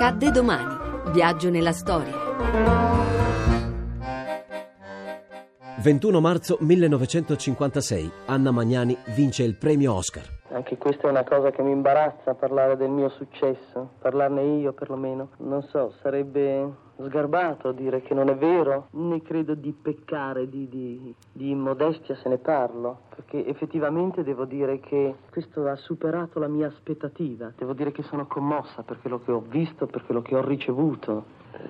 Accadde domani. Viaggio nella storia. 21 marzo 1956. Anna Magnani vince il premio Oscar. Anche questa è una cosa che mi imbarazza, parlare del mio successo, parlarne io perlomeno. Non so, sarebbe sgarbato dire che non è vero, né credo di peccare, di immodestia se ne parlo, perché effettivamente devo dire che questo ha superato la mia aspettativa. Devo dire che sono commossa per quello che ho visto, per quello che ho ricevuto,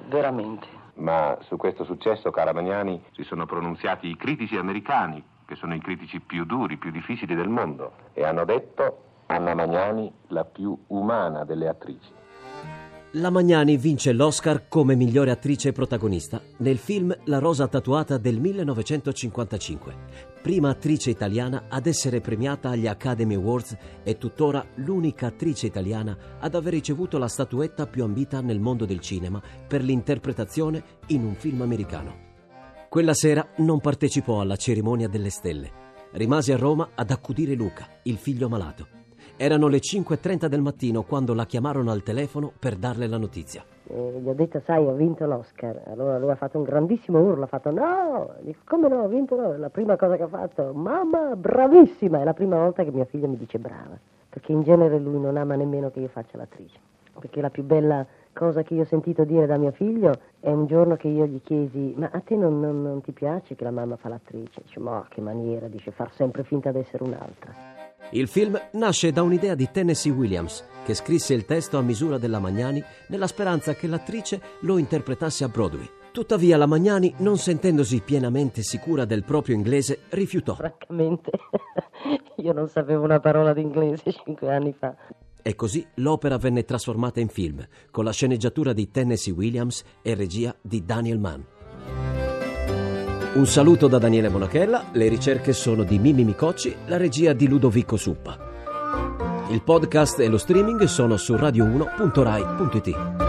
veramente. Ma su questo successo, cara Magnani, si sono pronunziati i critici americani, che sono i critici più duri, più difficili del mondo, e hanno detto: Anna Magnani, la più umana delle attrici. La Magnani vince l'Oscar come migliore attrice protagonista nel film La rosa tatuata del 1955, prima attrice italiana ad essere premiata agli Academy Awards e tuttora l'unica attrice italiana ad aver ricevuto la statuetta più ambita nel mondo del cinema per l'interpretazione in un film americano. Quella sera non partecipò alla cerimonia delle stelle. Rimase a Roma ad accudire Luca, il figlio malato. Erano le 5:30 del mattino quando la chiamarono al telefono per darle la notizia. Gli ho detto: sai, ho vinto l'Oscar. Allora lui ha fatto un grandissimo urlo, ha fatto: no, come no, ho vinto l'Oscar. La prima cosa che ha fatto: mamma, bravissima. È la prima volta che mio figlio mi dice brava, perché in genere lui non ama nemmeno che io faccia l'attrice, perché la più bella cosa che io ho sentito dire da mio figlio è un giorno che io gli chiesi: ma a te non ti piace che la mamma fa l'attrice? Dice: ma che maniera, dice, far sempre finta di essere un'altra. Il film nasce da un'idea di Tennessee Williams, che scrisse il testo a misura della Magnani nella speranza che l'attrice lo interpretasse a Broadway. Tuttavia la Magnani, non sentendosi pienamente sicura del proprio inglese, rifiutò. Francamente, io non sapevo una parola d'inglese 5 anni fa. E così l'opera venne trasformata in film, con la sceneggiatura di Tennessee Williams e regia di Daniel Mann. Un saluto da Daniele Monachella, le ricerche sono di Mimmi Micocci, la regia di Ludovico Suppa. Il podcast e lo streaming sono su radio1.rai.it.